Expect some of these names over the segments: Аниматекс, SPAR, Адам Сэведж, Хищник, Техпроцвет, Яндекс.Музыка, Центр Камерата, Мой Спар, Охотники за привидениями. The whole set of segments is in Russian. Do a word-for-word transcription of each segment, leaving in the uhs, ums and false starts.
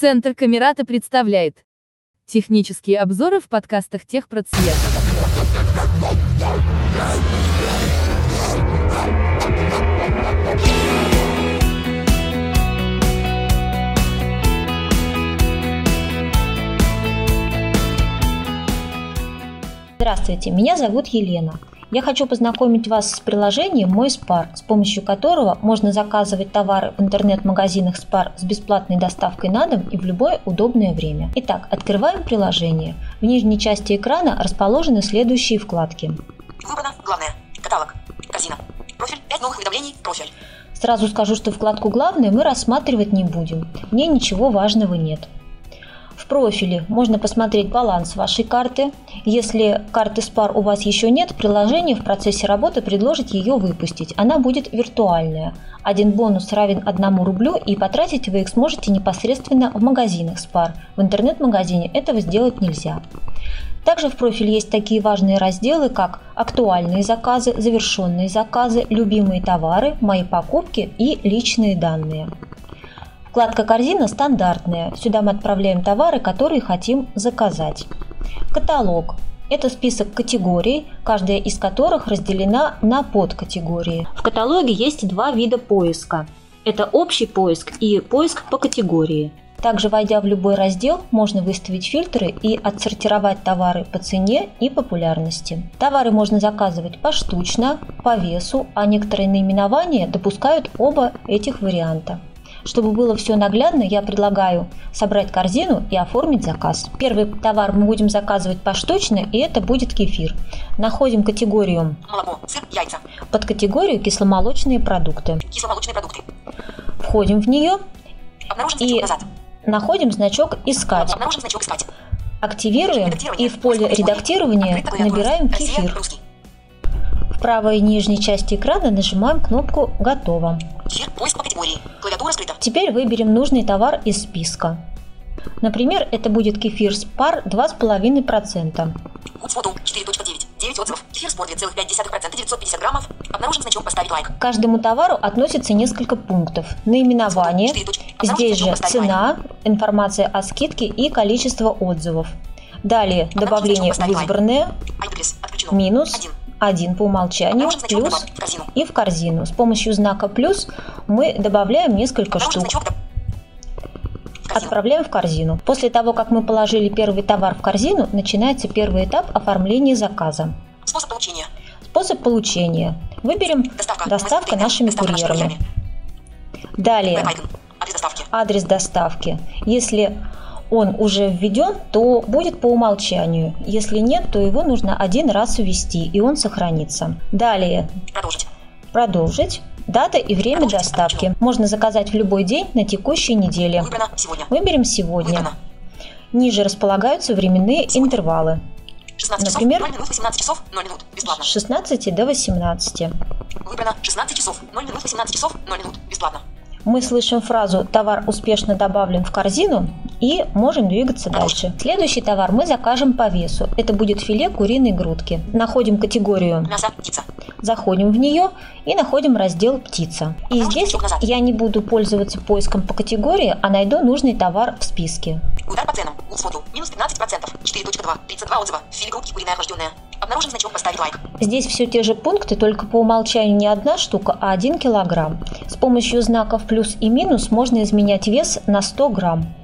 Центр Камерата представляет технические обзоры в подкастах Техпроцвет. Здравствуйте, меня зовут Елена. Я хочу познакомить вас с приложением «Мой Спар», с помощью которого можно заказывать товары в интернет-магазинах «Спар» с бесплатной доставкой на дом и в любое удобное время. Итак, открываем приложение. В нижней части экрана расположены следующие вкладки. Выбрано «Главное», «Каталог», «Корзина», «Профиль», «пять новых уведомлений», «Профиль». Сразу скажу, что вкладку «Главное» мы рассматривать не будем. В ней ничего важного нет. В профиле можно посмотреть баланс вашей карты. Если карты «Спар» у вас еще нет, приложение в процессе работы предложит ее выпустить. Она будет виртуальная. Один бонус равен одному рублю, и потратить вы их сможете непосредственно в магазинах «Спар». В интернет-магазине этого сделать нельзя. Также в профиле есть такие важные разделы, как «Актуальные заказы», «Завершенные заказы», «Любимые товары», «Мои покупки» и «Личные данные». Вкладка «Корзина» стандартная. Сюда мы отправляем товары, которые хотим заказать. Каталог – это список категорий, каждая из которых разделена на подкатегории. В каталоге есть два вида поиска. Это общий поиск и поиск по категории. Также, войдя в любой раздел, можно выставить фильтры и отсортировать товары по цене и популярности. Товары можно заказывать поштучно, по весу, а некоторые наименования допускают оба этих варианта. Чтобы было все наглядно, я предлагаю собрать корзину и оформить заказ. Первый товар мы будем заказывать поштучно, и это будет кефир. Находим категорию молоко, сыр, яйца. Под категорию кисломолочные продукты. Кисломолочные продукты. Входим в нее и назад. Находим значок «Искать». Значок «Искать». Активируем и в поле редактирования набираем кефир. Россия, в правой нижней части экрана нажимаем кнопку «Готово». Теперь выберем нужный товар из списка. Например, это будет кефир «Спар» два и пять десятых процента. Каждому товару относится несколько пунктов. Наименование, здесь же цена, информация о скидке и количество отзывов. Далее добавление в избранное, минус, один по умолчанию, плюс и в корзину. С помощью знака «плюс» мы добавляем несколько штук. Отправляем в корзину. После того, как мы положили первый товар в корзину, начинается первый этап оформления заказа. Способ получения. Способ получения. Выберем «Доставка нашими курьерами». Далее адрес доставки. Если он уже введен, то будет по умолчанию. Если нет, то его нужно один раз ввести, и он сохранится. Далее. Продолжить. Продолжить. Дата и время Продолжить. доставки. Отключено. Можно заказать в любой день на текущей неделе. Выбрано сегодня. Выберем сегодня. Выбрано. Ниже располагаются временные сегодня. интервалы. шестнадцать Например, часов, восемнадцать часов ноль минут. Бесплатно. С шестнадцати до восемнадцати. Выбрано шестнадцать часов ноль минут, восемнадцать часов ноль минут. Бесплатно. Мы слышим фразу «Товар успешно добавлен в корзину» и можем двигаться дальше. Следующий товар мы закажем по весу. Это будет филе куриной грудки. Находим категорию «Мясо, птица». Заходим в нее и находим раздел «Птица». И здесь я не буду пользоваться поиском по категории, а найду нужный товар в списке. Удар по ценам. Уфоту. Минус пятнадцать процентов. четыре точка два. тридцать два отзыва. Филе грудки куриная охлажденная. Обнаружен значок «Поставить лайк». Здесь все те же пункты, только по умолчанию не одна штука, а один килограмм. С помощью знаков «плюс» и «минус» можно изменять вес на сто грамм.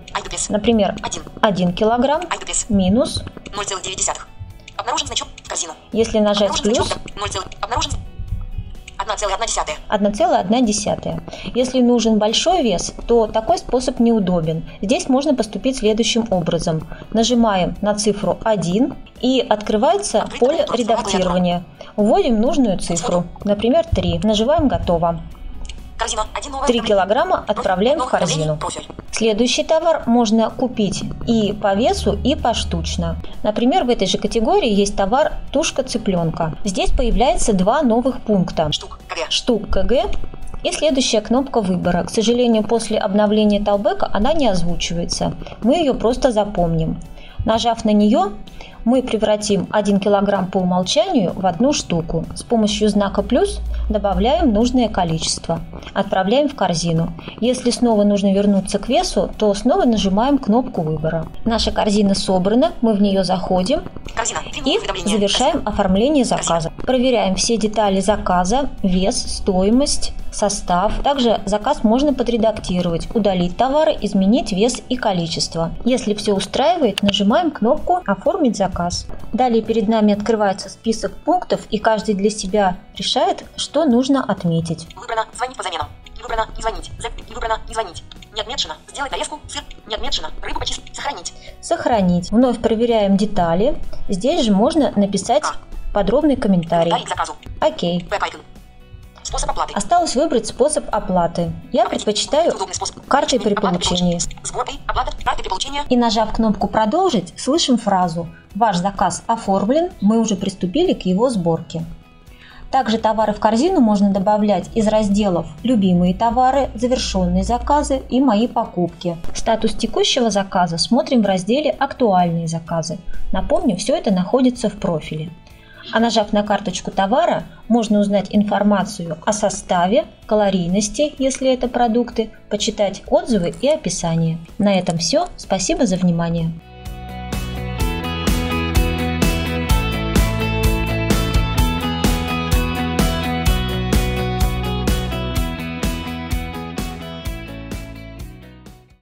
Например, один килограмм минус ноль целых девять десятых. Обнаружен значок в корзину. Если нажать обнаружен плюс, обнаружен одна целая одна десятая. Если нужен большой вес, то такой способ неудобен. Здесь можно поступить следующим образом. Нажимаем на цифру один и открывается Открыто поле редактирования. Вводим нужную цифру, например, три. Нажимаем «Готово». три килограмма отправляем в корзину. Следующий товар можно купить и по весу, и поштучно. Например, в этой же категории есть товар «Тушка цыпленка». Здесь появляется два новых пункта. Штук КГ. И следующая кнопка выбора. К сожалению, после обновления Талбека она не озвучивается. Мы ее просто запомним. Нажав на нее, мы превратим один килограмм по умолчанию в одну штуку. С помощью знака плюс добавляем нужное количество. Отправляем в корзину. Если снова нужно вернуться к весу, то снова нажимаем кнопку выбора. Наша корзина собрана, мы в нее заходим и завершаем оформление заказа. Проверяем все детали заказа, вес, стоимость, состав. Также заказ можно подредактировать, удалить товары, изменить вес и количество. Если все устраивает, нажимаем кнопку «Оформить заказ». Далее перед нами открывается список пунктов, и каждый для себя решает, что нужно отметить. Выбрано «Звонить по заменам», не выбрано «Не звонить», не выбрано «Не звонить», не отмечено «Сделать нарезку», «Сыр», не отмечено «Рыбу почистить», «Сохранить». Сохранить. Вновь проверяем детали. Здесь же можно написать а. подробный комментарий. Окей. Способ оплаты. Осталось выбрать способ оплаты. Я предпочитаю карты при получении. И нажав кнопку «Продолжить», слышим фразу «Ваш заказ оформлен, мы уже приступили к его сборке». Также товары в корзину можно добавлять из разделов «Любимые товары», «Завершенные заказы» и «Мои покупки». Статус текущего заказа смотрим в разделе «Актуальные заказы». Напомню, все это находится в профиле. А нажав на карточку товара, можно узнать информацию о составе, калорийности, если это продукты, почитать отзывы и описание. На этом все. Спасибо за внимание.